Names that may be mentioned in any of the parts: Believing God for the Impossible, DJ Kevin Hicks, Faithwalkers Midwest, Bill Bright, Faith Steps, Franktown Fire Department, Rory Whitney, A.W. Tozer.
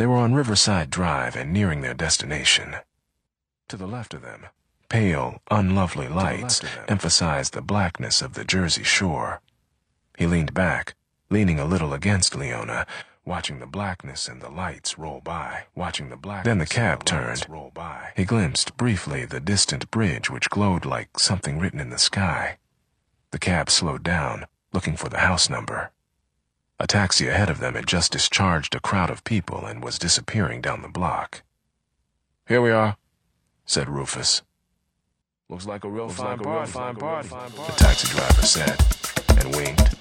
They were on Riverside Drive and nearing their destination. To the left of them, pale, unlovely lights emphasized the blackness of the Jersey Shore. He leaned back, leaning a little against Leona, watching the blackness and the lights roll by. Then the cab turned. He glimpsed briefly the distant bridge which glowed like something written in the sky. The cab slowed down, looking for the house number. A taxi ahead of them had just discharged a crowd of people and was disappearing down the block. "Here we are," said Rufus. "Looks like a real fine party," the taxi driver said, and winked.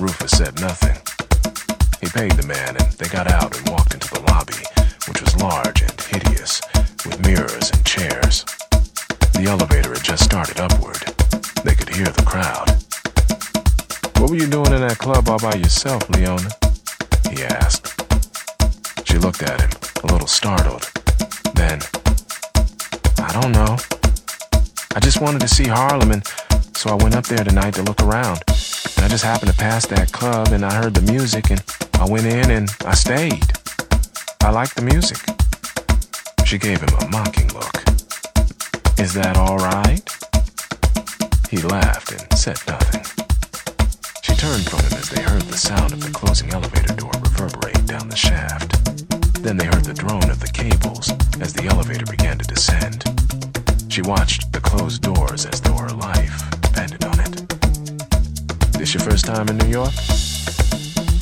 Rufus said nothing. He paid the man, and they got out and walked into the lobby, which was large and hideous, with mirrors and chairs. The elevator had just started upward. They could hear the crowd. "What were you doing in that club all by yourself, Leona?" he asked. She looked at him, a little startled. Then, "I don't know. I just wanted to see Harlem, and so I went up there tonight to look around. And I just happened to pass that club, and I heard the music, and I went in, and I stayed. I liked the music." She gave him a mocking look. "Is that all right?" He laughed and said nothing. She turned from him as they heard the sound of the closing elevator door reverberate down the shaft. Then they heard the drone of the cables as the elevator began to descend. She watched the closed doors as though her life depended on it. "This your first time in New York?"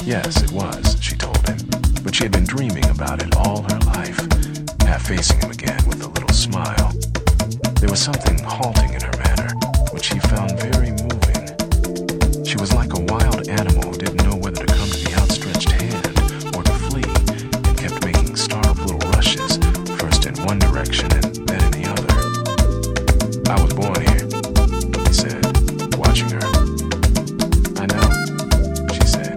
Yes, it was, she told him, but she had been dreaming about it all her life, half facing him again with a little smile. There was something halting in her manner, which he found very moving. She was like a wild animal who didn't know whether to come to the outstretched hand or to flee, and kept making startled little rushes, first in one direction and then in the other. "I was born here," he said, watching her. "I know," she said.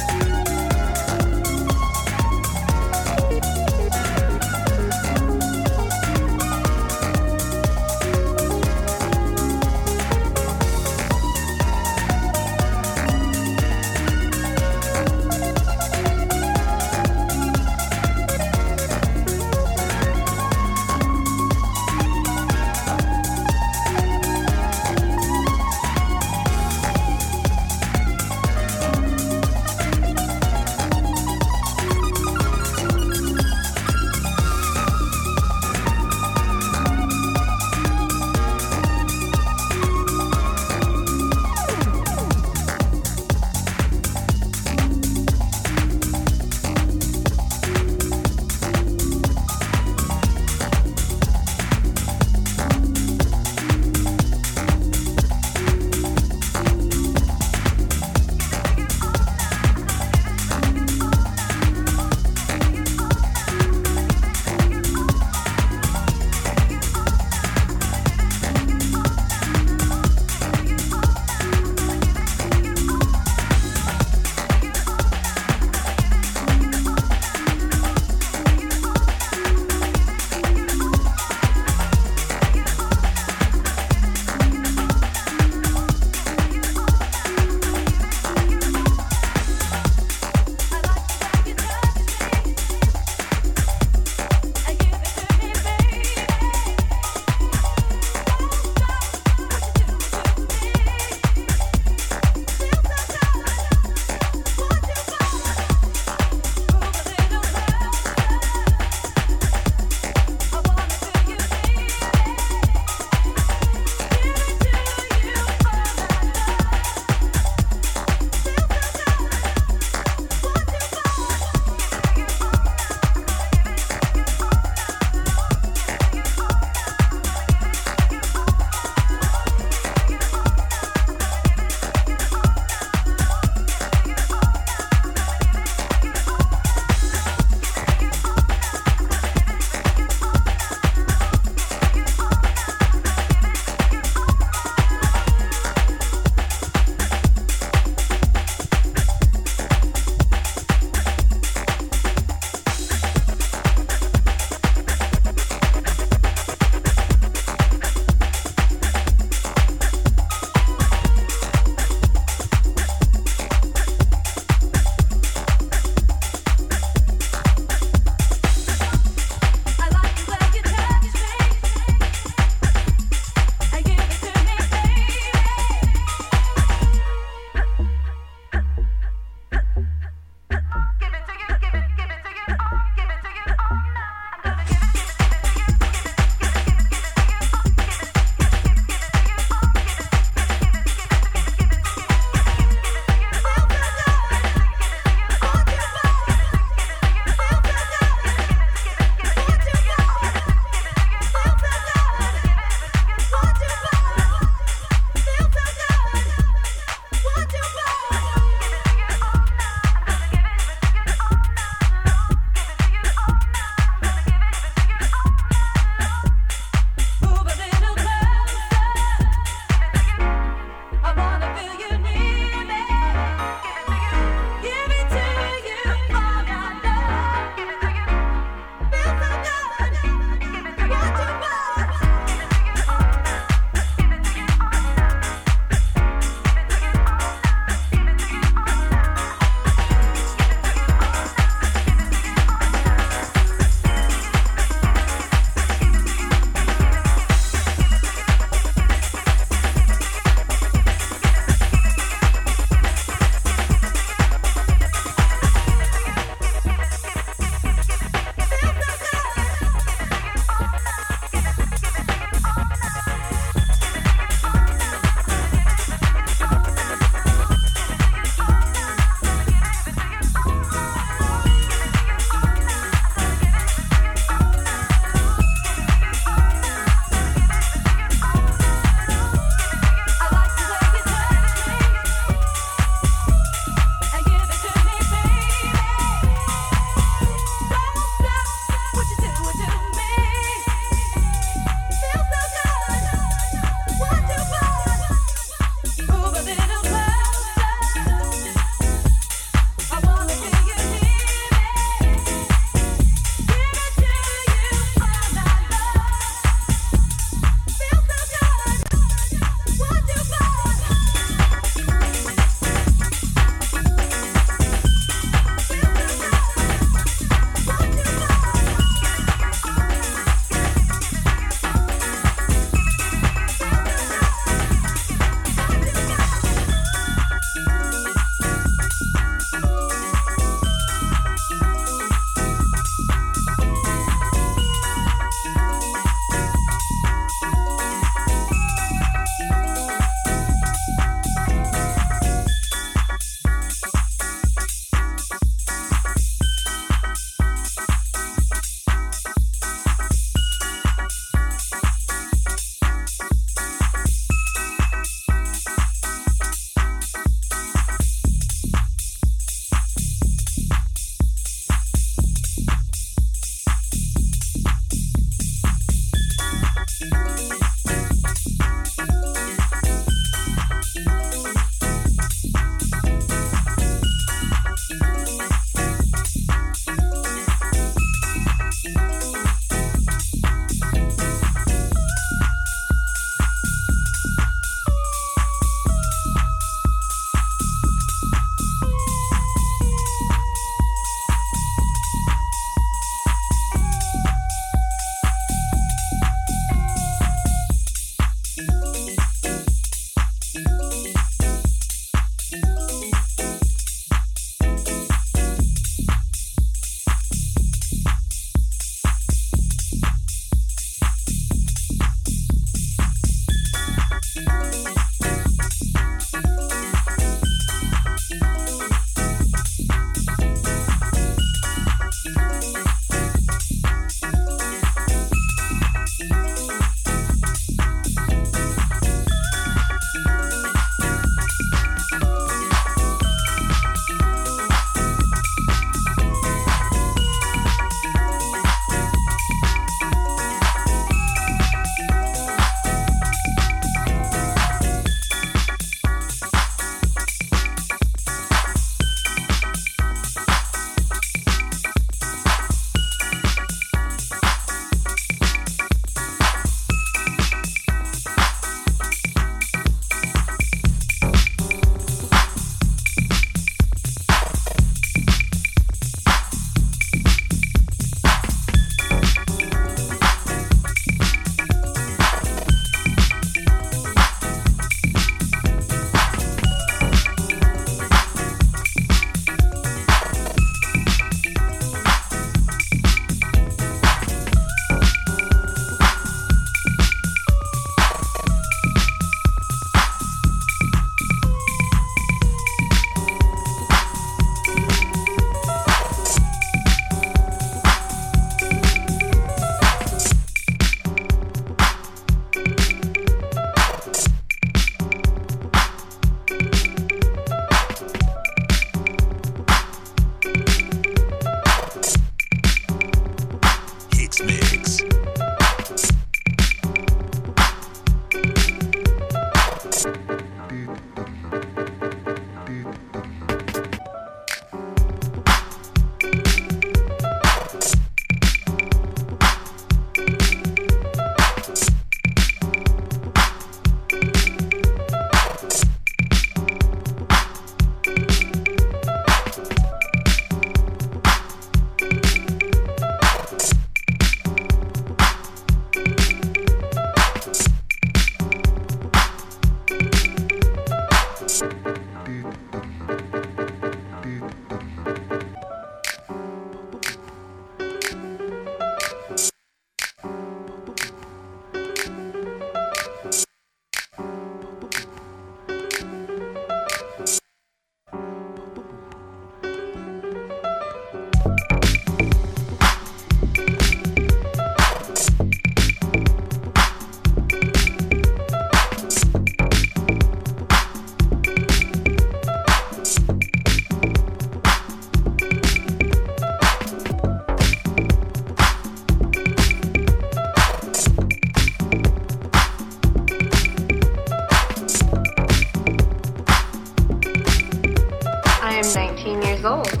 years old.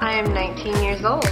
I am 19 years old.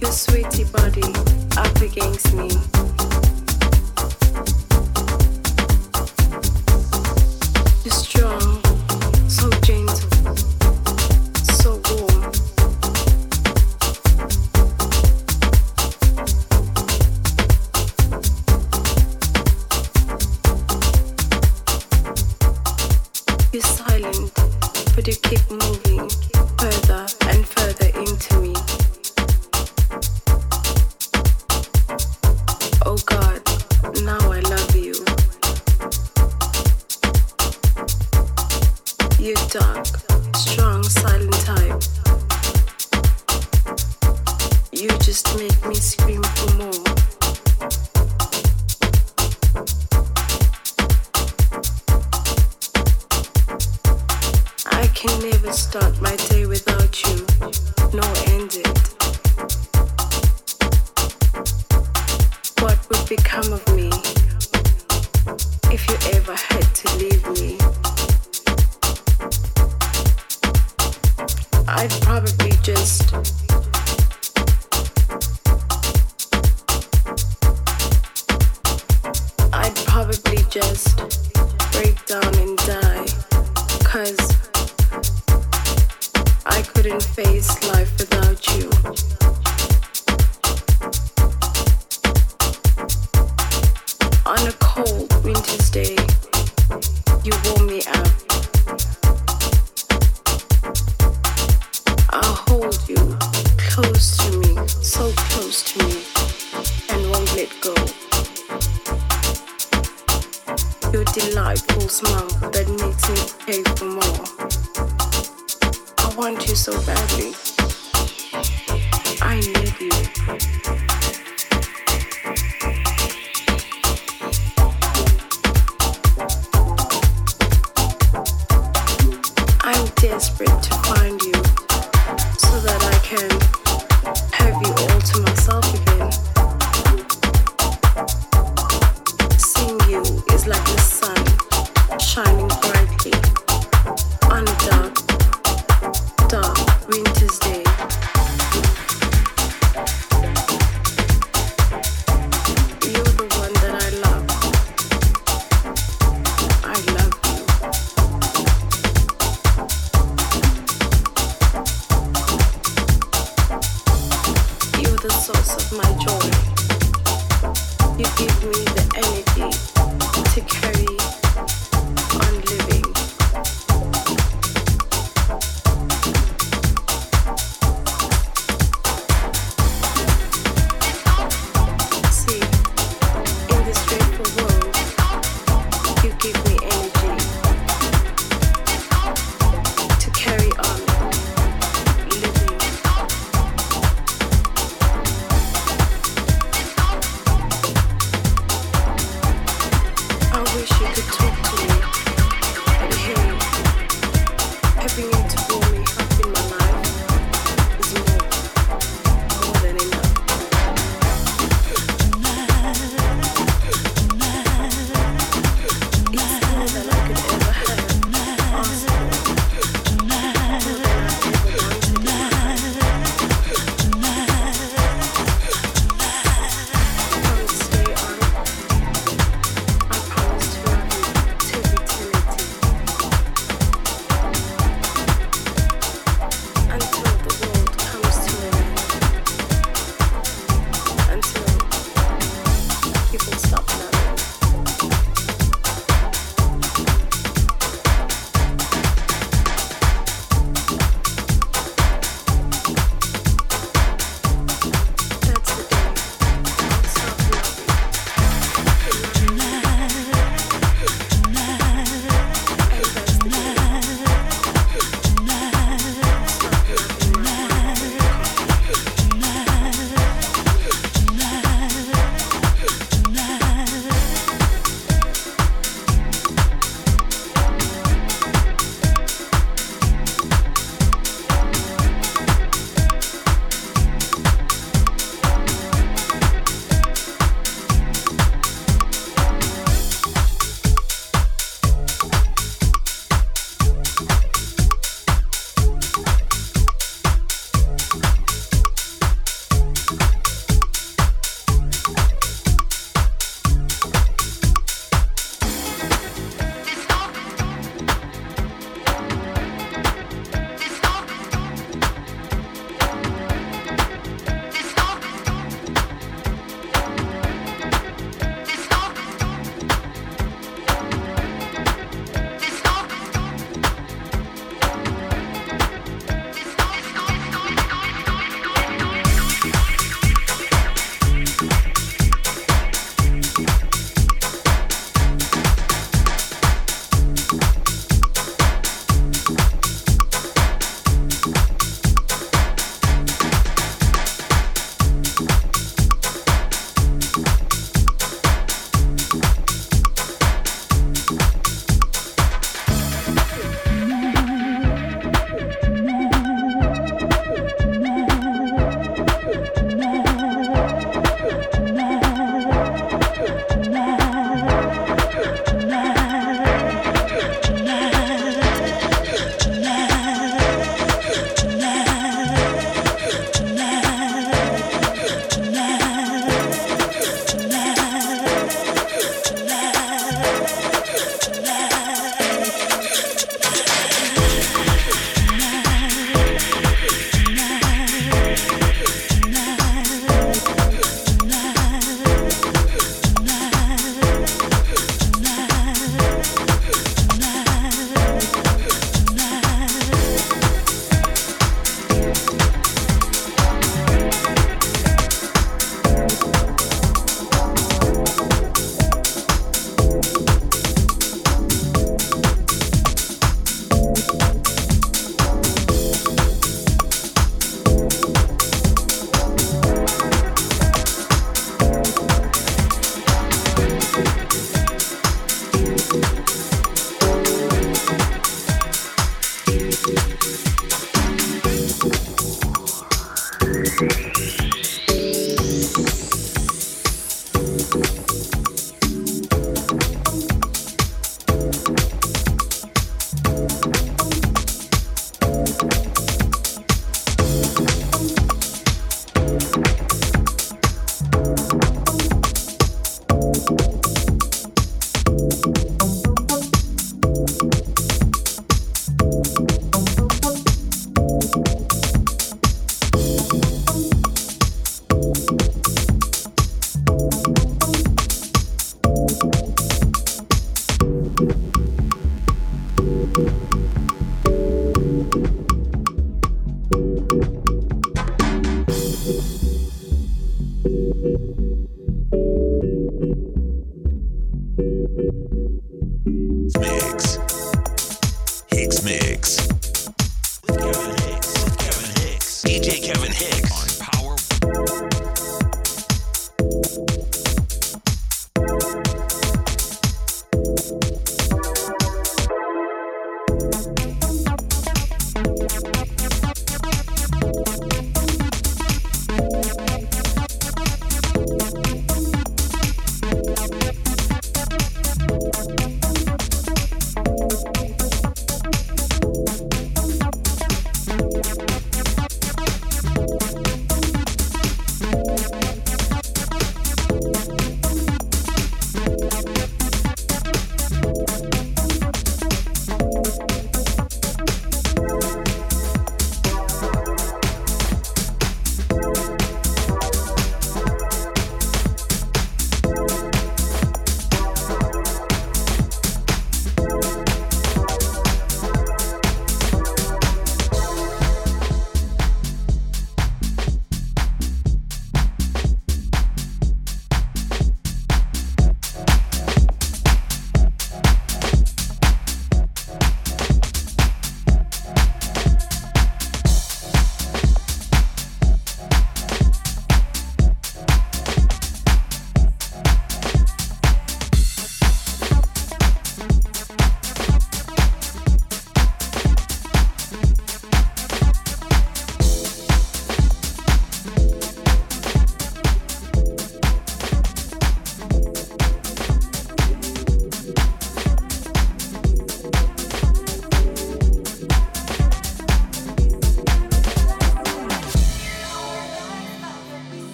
your sweetie body up against me. You're strong, so gentle, so warm. You're silent, but you keep moving further and further into me. Oh God, now I love you. You're dark, strong, silent type. You just make me scream for more. I can never start my day without you, nor end it. What would become of me if you ever had to leave me? I'd probably just break down and die, 'cause I couldn't face life without you. On a cold winter's day, you warm me up. I'll hold you close to me, so close to me, and won't let go. Your delightful smile that makes me pay for more. I want you so badly. I need you. Desperate to find you so that I can have you all to myself again. Seeing you is like the sun shining brightly on a dark winter's day. You're the one that I love. I love you. Source of my joy. You give me the energy to carry on living. See, in this dreadful world, you give me energy to carry on.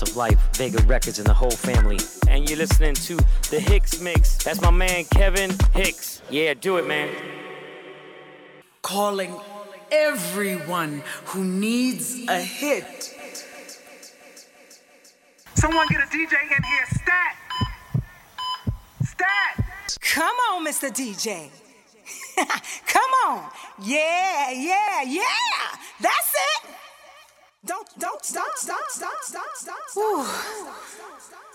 Of life, Vega Records and the whole family. And you're listening to the Hicks Mix. That's my man Kevin Hicks. Yeah, do it, man. Calling everyone who needs a hit. Someone get a DJ in here. Stat! Stat! Come on, Mr. DJ. Come on. Yeah, yeah, yeah. That's it. Don't stop.